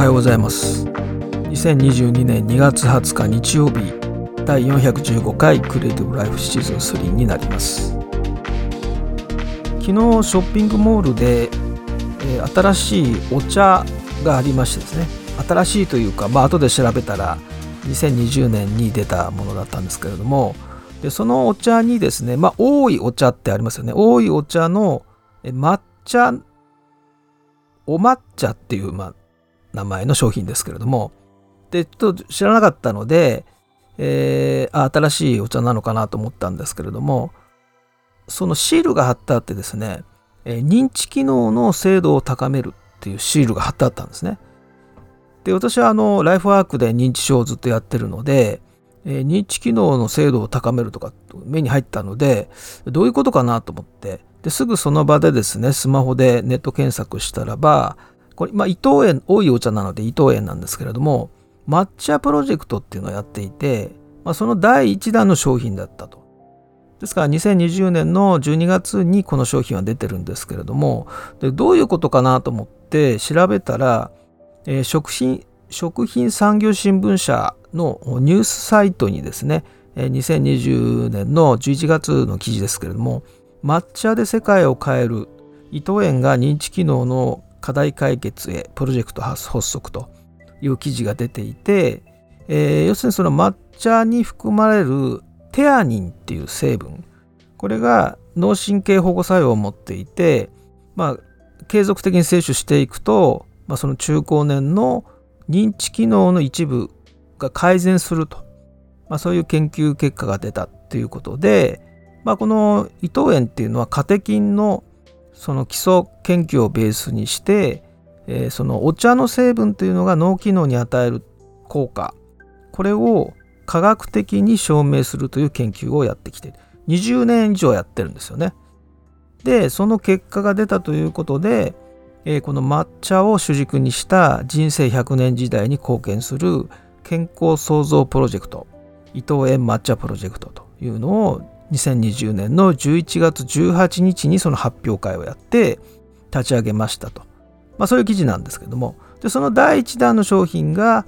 はようございます。2022年2月20日日曜日、第415回クリエイティブライフシーズン3になります。昨日ショッピングモールで新しいお茶がありましてですね、新しいというか、後で調べたら2020年に出たものだったんですけれども、でそのお茶にですね、多いお茶ってありますよね。多いお茶の抹茶お抹茶っていう、名前の商品ですけれども、でちょっと知らなかったので、新しいお茶なのかなと思ったんですけれども、そのシールが貼ってあってですね、認知機能の精度を高めるっていうシールが貼ってあったんですね。で私はライフワークで認知症をずっとやってるので、認知機能の精度を高めるとか目に入ったので、どういうことかなと思って、ですぐその場でですね、スマホでネット検索したらば、これ、伊藤園、多いお茶なので伊藤園なんですけれども、抹茶プロジェクトっていうのをやっていて、その第1弾の商品だったと。ですから2020年の12月にこの商品は出てるんですけれども、でどういうことかなと思って調べたら、食品産業新聞社のニュースサイトにですね、2020年の11月の記事ですけれども、抹茶で世界を変える伊藤園が認知機能の課題解決へプロジェクト発足という記事が出ていて、要するにその抹茶に含まれるテアニンっていう成分、これが脳神経保護作用を持っていて、継続的に摂取していくと、その中高年の認知機能の一部が改善すると、そういう研究結果が出たということで、この伊藤園っていうのはカテキンのその基礎研究をベースにして、そのお茶の成分というのが脳機能に与える効果、これを科学的に証明するという研究をやってきている。20年以上やってるんですよね。でその結果が出たということで、この抹茶を主軸にした人生100年時代に貢献する健康創造プロジェクト、伊藤園抹茶プロジェクトというのを2020年の11月18日にその発表会をやって立ち上げましたと、そういう記事なんですけども、でその第1弾の商品が、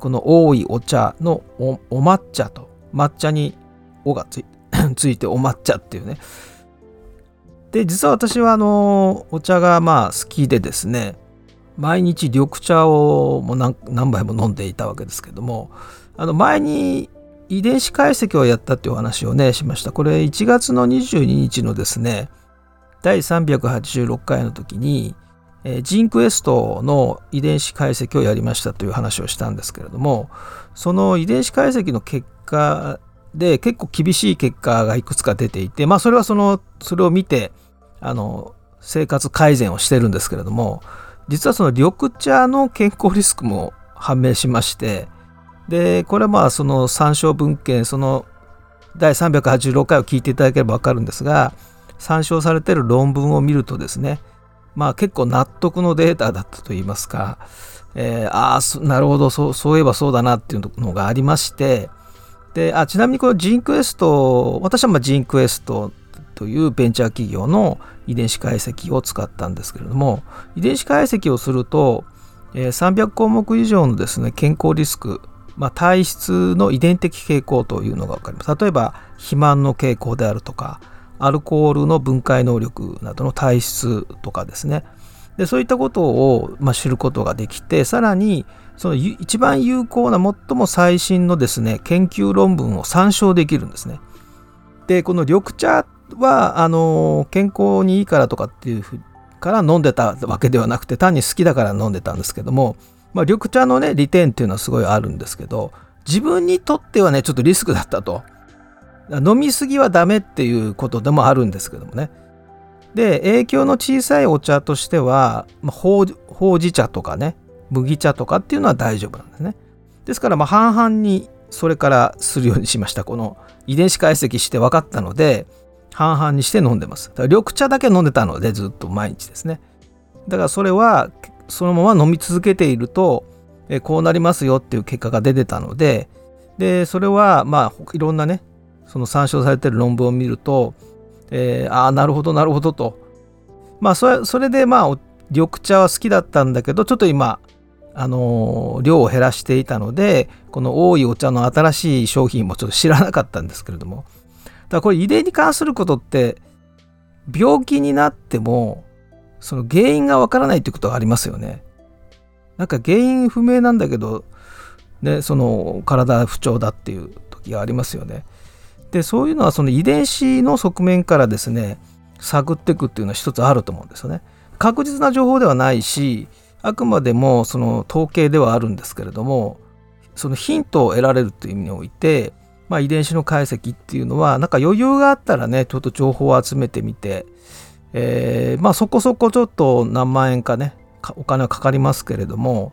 この多いお茶の お抹茶と、抹茶におがついてお抹茶っていうね。で実は私はお茶が好きでですね、毎日緑茶をもう 何杯も飲んでいたわけですけども、前に遺伝子解析をやったっていうお話をねしました。これ1月の22日のですね、第386回の時にジンクエストの遺伝子解析をやりましたという話をしたんですけれども、その遺伝子解析の結果で結構厳しい結果がいくつか出ていて、それはそれを見て生活改善をしてるんですけれども、実はその緑茶の健康リスクも判明しまして、でこれはその参照文献、その第386回を聞いていただければ分かるんですが、参照されている論文を見るとですね、結構納得のデータだったといいますか、なるほど、そういえばそうだなっていうのがありまして、でちなみにこのジンクエスト、私はジンクエストというベンチャー企業の遺伝子解析を使ったんですけれども、遺伝子解析をすると、300項目以上のですね、健康リスク、体質の遺伝的傾向というのが分かります。例えば肥満の傾向であるとか、アルコールの分解能力などの体質とかですね。でそういったことを、知ることができて、さらにその一番有効な最も最新のですね、研究論文を参照できるんですね。でこの緑茶は健康にいいからとかっていうふうから飲んでたわけではなくて、単に好きだから飲んでたんですけども、緑茶のね、利点っていうのはすごいあるんですけど、自分にとってはね、ちょっとリスクだったと。飲みすぎはダメっていうことでもあるんですけどもね。で、影響の小さいお茶としては、ほうじ茶とかね、麦茶とかっていうのは大丈夫なんですね。ですから半々にそれからするようにしました。この遺伝子解析して分かったので、半々にして飲んでます。だから緑茶だけ飲んでたので、ずっと毎日ですね。だからそれは、そのまま飲み続けていると、こうなりますよっていう結果が出てたので、でそれはいろんなね、その参照されている論文を見ると、なるほどなるほどと、それで緑茶は好きだったんだけど、ちょっと今量を減らしていたので、この多いお茶の新しい商品もちょっと知らなかったんですけれども、だからこれ遺伝に関することって病気になってもその原因がわからないということはありますよね。なんか原因不明なんだけど、ね、その体不調だっていう時がありますよね。で、そういうのはその遺伝子の側面からですね探っていくっていうのは一つあると思うんですよね。確実な情報ではないし、あくまでもその統計ではあるんですけれども、そのヒントを得られるという意味において、遺伝子の解析っていうのはなんか余裕があったらね、ちょっと情報を集めてみて、そこそこちょっと何万円かねお金はかかりますけれども、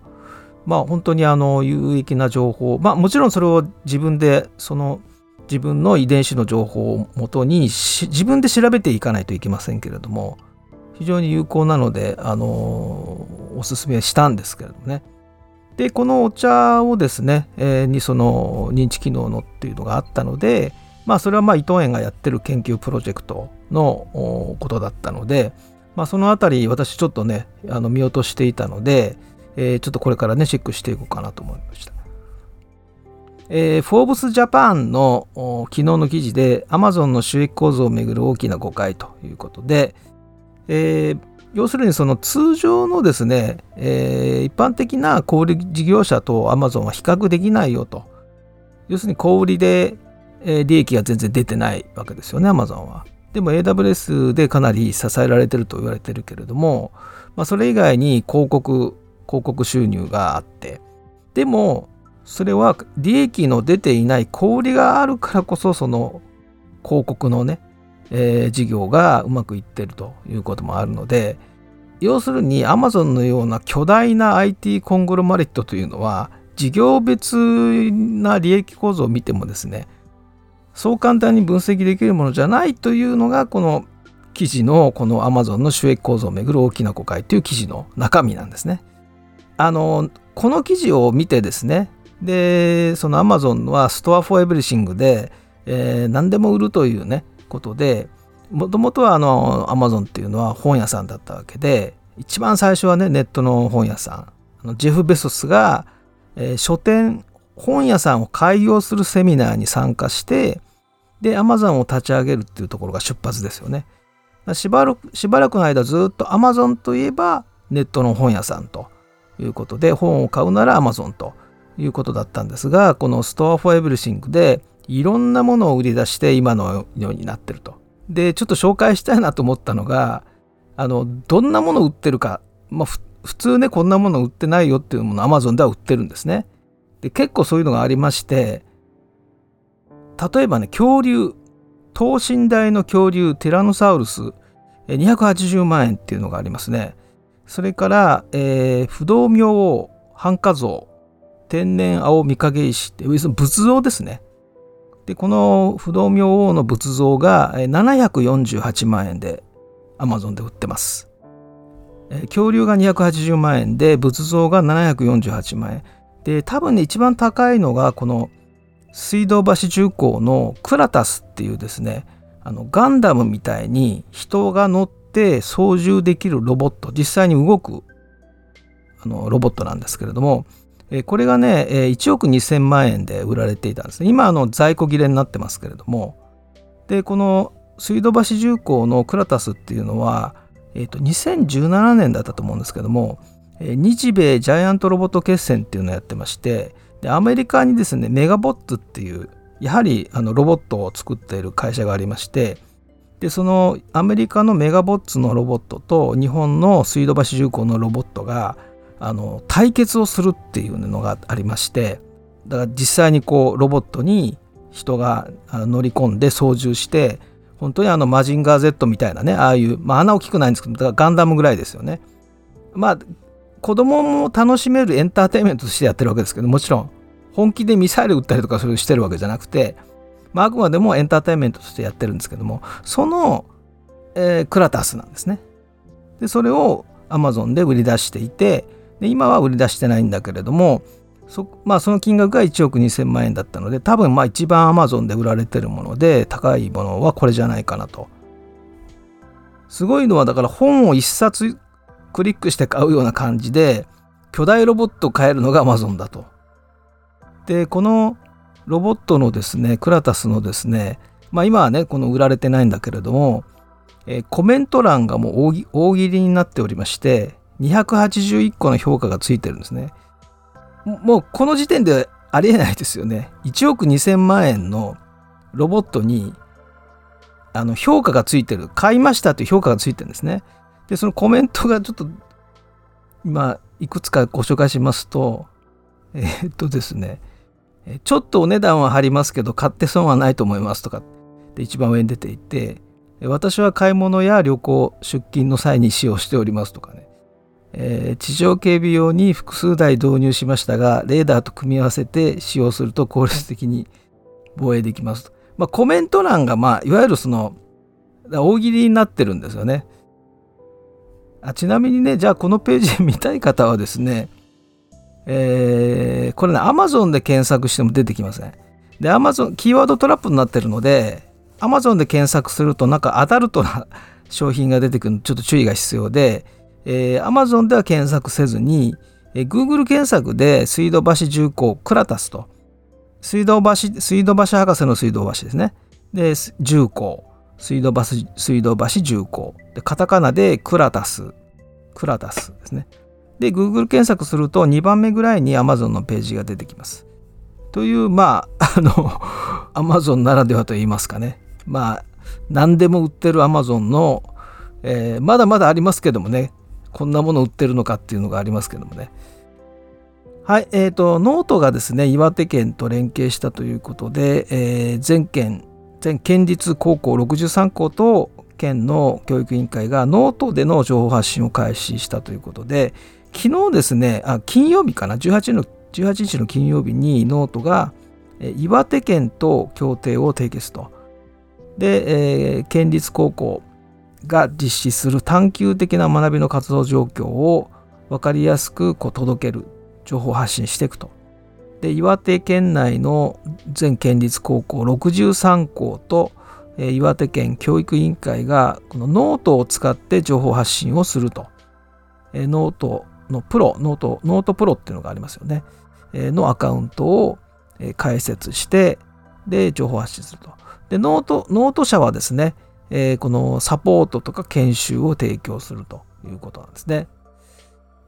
本当に有益な情報、もちろんそれを自分でその自分の遺伝子の情報をもとに自分で調べていかないといけませんけれども、非常に有効なのでおすすめしたんですけれどもね。で、このお茶をですね、にその認知機能のっていうのがあったので、それは伊藤園がやってる研究プロジェクトのことだったので、そのあたり私ちょっとね見落としていたので、ちょっとこれからねチェックしていこうかなと思いました。フォーブスジャパンの昨日の記事で Amazon の収益構造をめぐる大きな誤解ということで、要するにその通常のですね、一般的な小売事業者と Amazon は比較できないよと。要するに小売りで利益が全然出てないわけですよね、 Amazon は。でも AWS でかなり支えられてると言われてるけれども、それ以外に広告収入があって、でもそれは利益の出ていない小売りがあるからこそ、その広告のね事業がうまくいってるということもあるので、要するに Amazon のような巨大な IT コングロマリットというのは、事業別な利益構造を見てもですね、そう簡単に分析できるものじゃないというのが、この記事のこの Amazon の収益構造をめぐる大きな誤解という記事の中身なんですね。この記事を見てですね、でその Amazon はストアフォーエブリシングで、何でも売るというねことで、もともとはAmazon っていうのは本屋さんだったわけで、一番最初はねネットの本屋さん、ジェフ・ベソスが、書店本屋さんを開業するセミナーに参加して、で Amazon を立ち上げるっていうところが出発ですよね。しばらくの間ずっと Amazon といえばネットの本屋さんということで、本を買うなら Amazon ということだったんですが、このストアフォーエブリシングでいろんなものを売り出して今のようになってると。で、ちょっと紹介したいなと思ったのが、どんなものを売ってるか、普通ねこんなもの売ってないよっていうものを Amazon では売ってるんですね。で、結構そういうのがありまして、例えばね恐竜、等身大の恐竜ティラノサウルス280万円っていうのがありますね。それから、不動明王、半化像、天然青御影石って仏像ですね。で、この不動明王の仏像が748万円で Amazon で売ってます。恐竜が280万円で、仏像が748万円。で、多分ね、一番高いのがこの水道橋重工のクラタスっていうですね、ガンダムみたいに人が乗って操縦できるロボット、実際に動くロボットなんですけれども、これがね1億2000万円で売られていたんですね。今在庫切れになってますけれども、でこの水道橋重工のクラタスっていうのは、2017年だったと思うんですけども、日米ジャイアントロボット決戦っていうのをやってまして、でアメリカにですねメガボッツっていうやはりロボットを作っている会社がありまして、でそのアメリカのメガボッツのロボットと日本の水道橋重工のロボットが対決をするっていうのがありまして、だから実際にこうロボットに人が乗り込んで操縦して、本当にマジンガー Z みたいなね、ああいう、穴大きくないんですけど、だからガンダムぐらいですよね。子供も楽しめるエンターテインメントとしてやってるわけですけど、もちろん本気でミサイル撃ったりとかそれをしてるわけじゃなくて、あくまでもエンターテインメントとしてやってるんですけども、その、クラタスなんですね。でそれを Amazon で売り出していて、で今は売り出してないんだけれども、その金額が1億2000万円だったので、多分一番 Amazon で売られてるもので高いものはこれじゃないかなと。すごいのはだから本を1冊クリックして買うような感じで、巨大ロボットを買えるのが Amazon だと。で、このロボットのですね、クラタスのですね、まあ今はね、この売られてないんだけれども、コメント欄がもう大喜利になっておりまして、281個の評価がついてるんですね。もうこの時点でありえないですよね。1億2000万円のロボットに評価がついてる、買いましたという評価がついてるんですね。で、そのコメントがちょっと今いくつかご紹介しますと、ですね、ちょっとお値段は張りますけど買って損はないと思いますとかで一番上に出ていて、私は買い物や旅行、出勤の際に使用しておりますとかね、地上警備用に複数台導入しましたが、レーダーと組み合わせて使用すると効率的に防衛できますと。まあ、コメント欄が、まあ、いわゆるその大喜利になってるんですよね。ちなみにね、じゃあこのページ見たい方はですね、これね、Amazon で検索しても出てきません。で、Amazon、キーワードトラップになってるので、Amazon で検索するとなんかアダルトな商品が出てくるので、ちょっと注意が必要で、Amazon では検索せずに、Google 検索で水道橋重工クラタスと、水道橋博士の水道橋ですね。で、重工、水道橋重工で、カタカナでクラタスですね。で、Google 検索すると2番目ぐらいに Amazon のページが出てきます。という、まあ、Amazon ならではと言いますかね。まあ、何でも売ってる Amazon の、まだまだありますけどもね、こんなもの売ってるのかっていうのがありますけどもね。はい、ノートがですね、岩手県と連携したということで、全県立高校63校と県の教育委員会がノートでの情報発信を開始したということで、昨日ですね、金曜日かな、18日の金曜日にノートが岩手県と協定を締結と。で、県立高校が実施する探究的な学びの活動状況を分かりやすくこう届ける、情報発信していくと。で、岩手県内の全県立高校63校と、岩手県教育委員会がこのノートを使って情報発信をすると。ノートのプロ、ノートプロっていうのがありますよね。のアカウントを開設して、で、情報発信すると。で、ノート社はですね、このサポートとか研修を提供するということなんですね。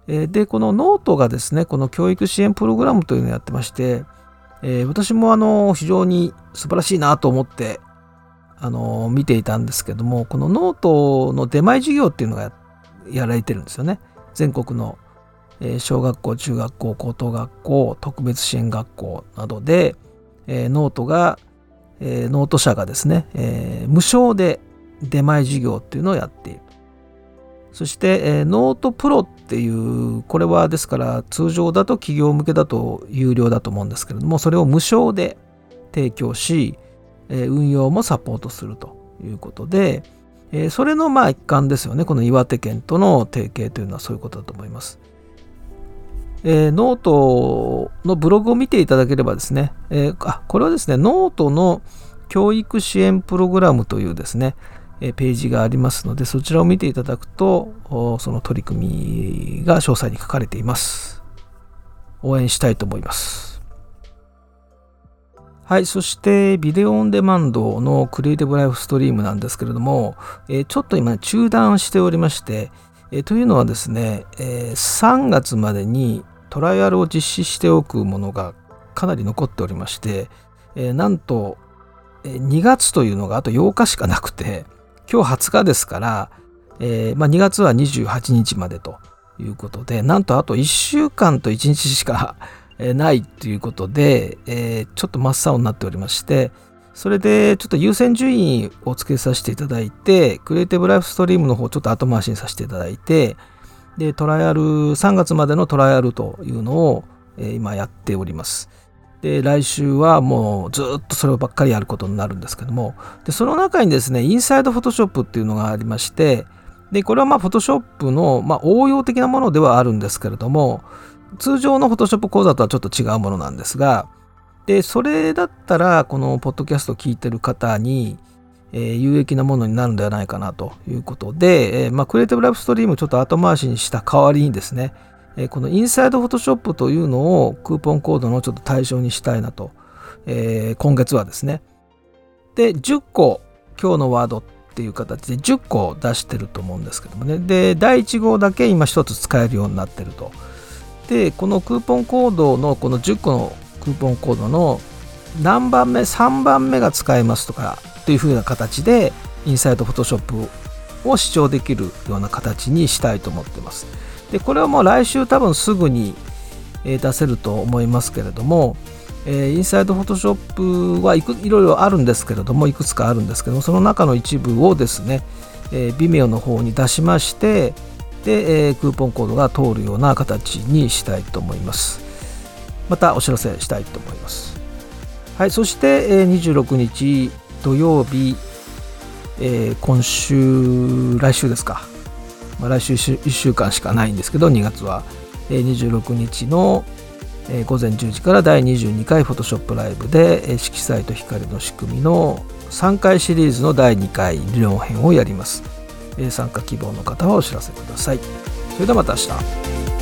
で、このノートがですね、この教育支援プログラムというのをやってまして、私も非常に素晴らしいなと思って見ていたんですけども、このノートの出前授業っていうのがやられてるんですよね。全国の小学校、中学校、高等学校、特別支援学校などで、ノート社がですね、無償で出前授業っていうのをやっている。そして、ノートプロっていう、これはですから通常だと企業向けだと有料だと思うんですけれども、それを無償で提供し、運用もサポートするということで、それのまあ一環ですよね。この岩手県との提携というのはそういうことだと思います。ノートのブログを見ていただければですね、これはですね、ノートの教育支援プログラムというですね、ページがありますので、そちらを見ていただくと、その取り組みが詳細に書かれています。応援したいと思います。はい、そしてビデオオンデマンドのクリエイティブライフストリームなんですけれども、ちょっと今中断しておりまして、というのはですね、3月までにトライアルを実施しておくものがかなり残っておりまして、なんと2月というのがあと8日しかなくて、今日20日ですから、2月は28日までということで、なんとあと1週間と1日しかないということで、ちょっと真っ青になっておりまして、それでちょっと優先順位をつけさせていただいて、クリエイティブライフストリームの方をちょっと後回しにさせていただいて、で、トライアル、3月までのトライアルというのを、今やっております。で、来週はもうずっとそればっかりやることになるんですけども、で、その中にですね、インサイドフォトショップっていうのがありまして、で、これはまあフォトショップの、応用的なものではあるんですけれども、通常のフォトショップ講座とはちょっと違うものなんですが、で、それだったらこのポッドキャストを聞いてる方に、有益なものになるんではないかなということで、クリエイティブライフストリームちょっと後回しにした代わりにですね、このインサイド Photoshop というのをクーポンコードのちょっと対象にしたいなと、今月はですね。で、10個今日のワードっていう形で10個出してると思うんですけどもね。で、第1号だけ今1つ使えるようになってると。で、このクーポンコードのこの10個のクーポンコードの何番目、3番目が使えますとかというふうな形でインサイド Photoshop を視聴できるような形にしたいと思ってます。で、これはもう来週多分すぐに出せると思いますけれども、インサイド Photoshop はいろいろあるんですけれども、いくつかあるんですけども、その中の一部をですね、Vimeo の方に出しまして、で、クーポンコードが通るような形にしたいと思います。またお知らせしたいと思います。はい。そして26日土曜日、今週、来週ですか、来週1週間しかないんですけど、2月は26日の午前10時から第22回 Photoshop ライブで色彩と光の仕組みの3回シリーズの第2回理論編をやります。参加希望の方はお知らせください。それではまた明日。